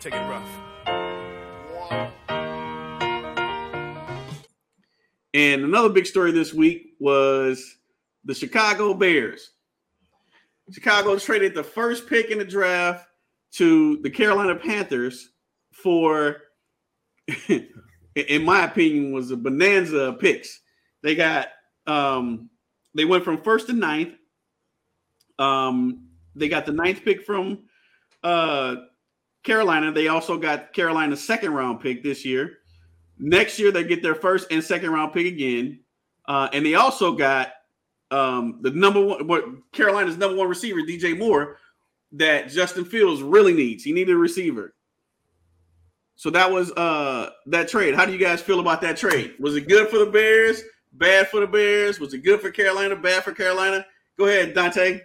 Take it rough. And another big story this week was the Chicago Bears. Chicago traded the first pick in the draft to the Carolina Panthers for, in my opinion, was a bonanza of picks. They got they went from first to ninth. They got the ninth pick from Carolina. They also got Carolina's second round pick this year. Next year, they get their first and second round pick again. And they also got the number one, Carolina's number one receiver, DJ Moore, that Justin Fields really needs. He needed a receiver. So that was that trade. How do you guys feel about that trade? Was it good for the Bears? Bad for the Bears? Was it good for Carolina? Bad for Carolina? Go ahead, Dante.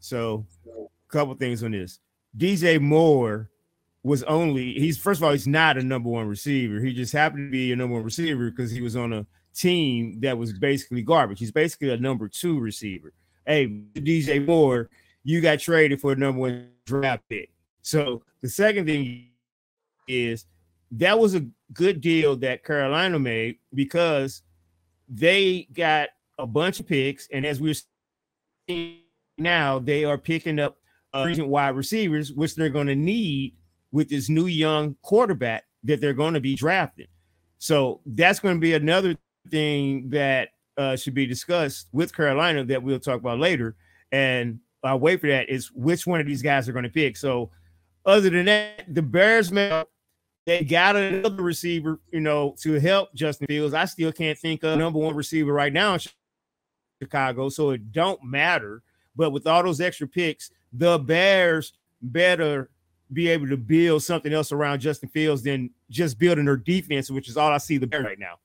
So, a couple things on this. DJ Moore was only – he's first of all, he's not a number one receiver. He just happened to be a number one receiver because he was on a team that was basically garbage. He's basically a number two receiver. Hey, DJ Moore, you got traded for a number one draft pick. So the second thing is that was a good deal that Carolina made because they got a bunch of picks, and as we're seeing now, they are picking up recent wide receivers, which they're going to need with this new young quarterback that they're going to be drafting. So that's going to be another thing that should be discussed with Carolina that we'll talk about later. And I'll wait for that is which one of these guys are going to pick. So other than that, the Bears, man, they got another receiver, you know, to help Justin Fields. I still can't think of number one receiver right now in Chicago, so it don't matter. But with all those extra picks, the Bears better be able to build something else around Justin Fields than just building their defense, which is all I see the Bears right now.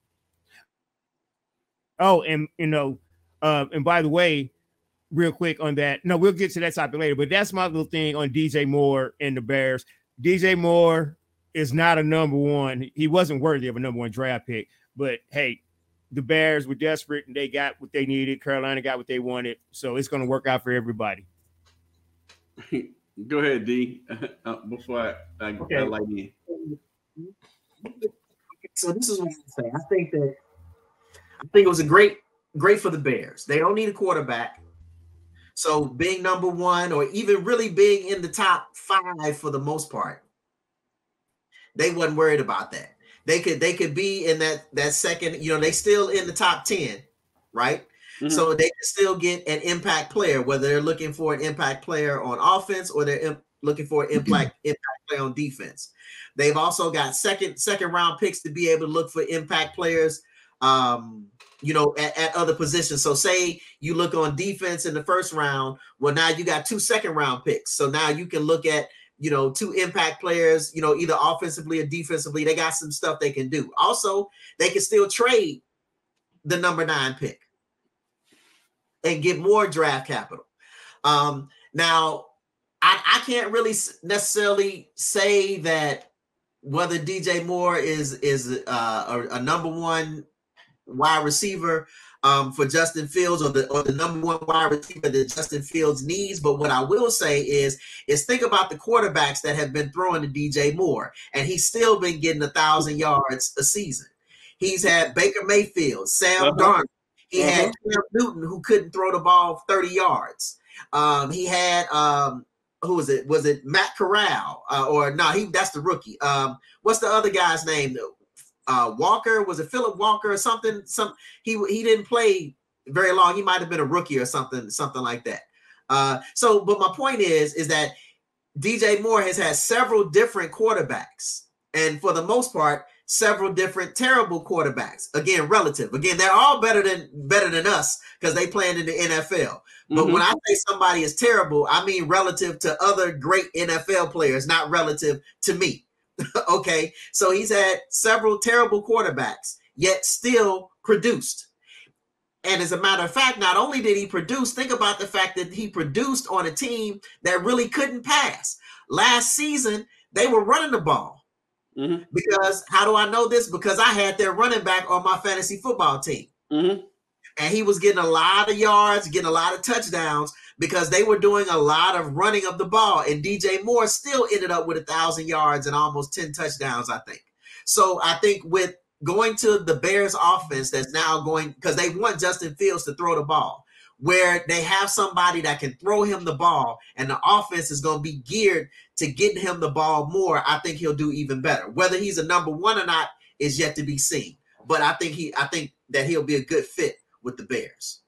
Oh, and, you know, and by the way, real quick on that. No, we'll get to that topic later, but that's my little thing on DJ Moore and the Bears. DJ Moore is not a number one. He wasn't worthy of a number one draft pick, but hey, the Bears were desperate and they got what they needed. Carolina got what they wanted. So it's going to work out for everybody. Go ahead, D. Before I get that light in. So this is what I'm saying. I think it was a great for the Bears. They don't need a quarterback. So being number one, or even really being in the top five for the most part, they wasn't worried about that. They could be in that second. You know, they still in the top 10, right? Mm-hmm. So they can still get an impact player, whether they're looking for an impact player on offense or they're looking for an impact player on defense. They've also got second round picks to be able to look for impact players, you know, at other positions. So say you look on defense in the first round, well, now you got 2 second round picks. So now you can look at, you know, 2 impact players, you know, either offensively or defensively. They got some stuff they can do. Also, they can still trade the number 9 pick and get more draft capital. Now, I can't really necessarily say that whether DJ Moore is a number one wide receiver for Justin Fields or the number one wide receiver that Justin Fields needs. But what I will say is think about the quarterbacks that have been throwing to DJ Moore, and he's still been getting 1,000 yards a season. He's had Baker Mayfield, Sam Darnold. He had Cam Newton, who couldn't throw the ball 30 yards. He had who was it? Was it Matt Corral that's the rookie. What's the other guy's name though? Walker, was it Philip Walker or something? He didn't play very long. He might have been a rookie or something like that. But my point is that DJ Moore has had several different quarterbacks, and for the most part, several different terrible quarterbacks. Again, relative. Again, they're all better than us because they playing in the NFL. But when I say somebody is terrible, I mean relative to other great NFL players, not relative to me. Okay, so he's had several terrible quarterbacks, yet still produced. And as a matter of fact, not only did he produce, think about the fact that he produced on a team that really couldn't pass. Last season, they were running the ball. Mm-hmm. Because how do I know this? Because I had their running back on my fantasy football team. Mm-hmm. And he was getting a lot of yards, getting a lot of touchdowns because they were doing a lot of running of the ball, and DJ Moore still ended up with 1,000 yards and almost 10 touchdowns, I think. So I think with going to the Bears offense that's now going, because they want Justin Fields to throw the ball, where they have somebody that can throw him the ball and the offense is going to be geared to getting him the ball more, I think he'll do even better. Whether he's a number one or not is yet to be seen. But I think that he'll be a good fit with the Bears.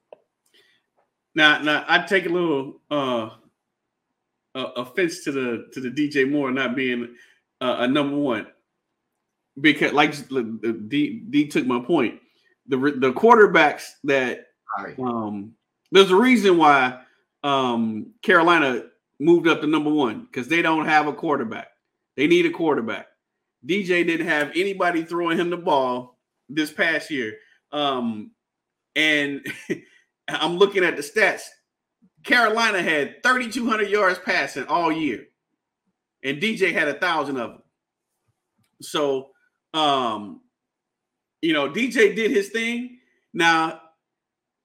Now I take a little offense to the DJ Moore not being a number one, because like D took my point. The quarterbacks that there's a reason why Carolina moved up to number one, because they don't have a quarterback. They need a quarterback. DJ didn't have anybody throwing him the ball this past year. And I'm looking at the stats. Carolina had 3,200 yards passing all year, and DJ had 1,000 of them. So, DJ did his thing. Now,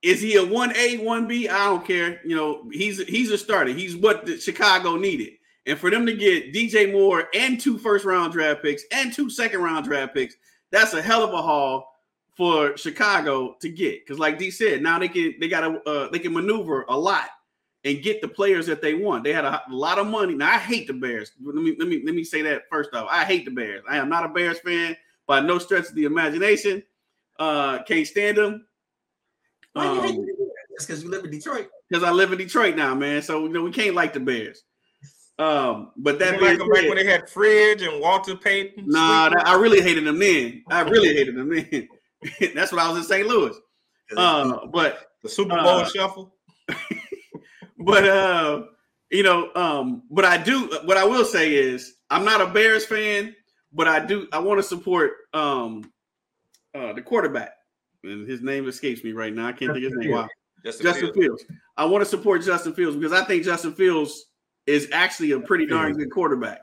is he a 1A, 1B? I don't care. He's a starter. He's what the Chicago needed. And for them to get DJ Moore and 2 first-round draft picks and 2 second-round draft picks, that's a hell of a haul for Chicago to get. Because like D said, now they can maneuver a lot and get the players that they want. They had a lot of money. Now I hate the Bears. Let me say that first off. I hate the Bears. I am not a Bears fan by no stretch of the imagination. Can't stand them. Why do you hate the Bears? That's because you live in Detroit. Because I live in Detroit now, man. So we can't like the Bears. But that back when they had Fridge and Walter Payton. Nah, I really hated them then. That's when I was in St. Louis. But the Super Bowl shuffle. But I do. What I will say is, I'm not a Bears fan, but I do. I want to support the quarterback, and his name escapes me right now. I can't think of his name. Wow. Justin Fields. I want to support Justin Fields because I think Justin Fields is actually a pretty darn good quarterback.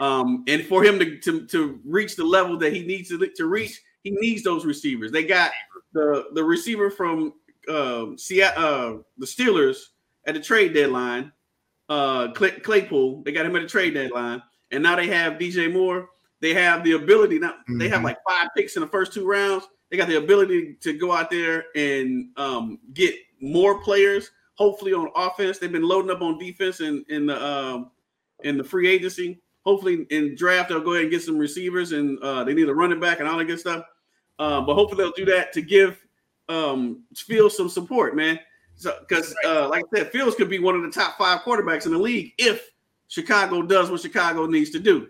And for him to reach the level that he needs to reach, he needs those receivers. They got the receiver from Seattle, the Steelers at the trade deadline, Claypool. They got him at the trade deadline. And now they have DJ Moore. They have the ability. Now they have like 5 picks in the first 2 rounds. They got the ability to go out there and get more players. Hopefully on offense, they've been loading up on defense in the free agency. Hopefully in draft, they'll go ahead and get some receivers, and they need a running back and all that good stuff. But hopefully they'll do that to give Fields some support, man. Because like I said, Fields could be one of the top 5 quarterbacks in the league if Chicago does what Chicago needs to do.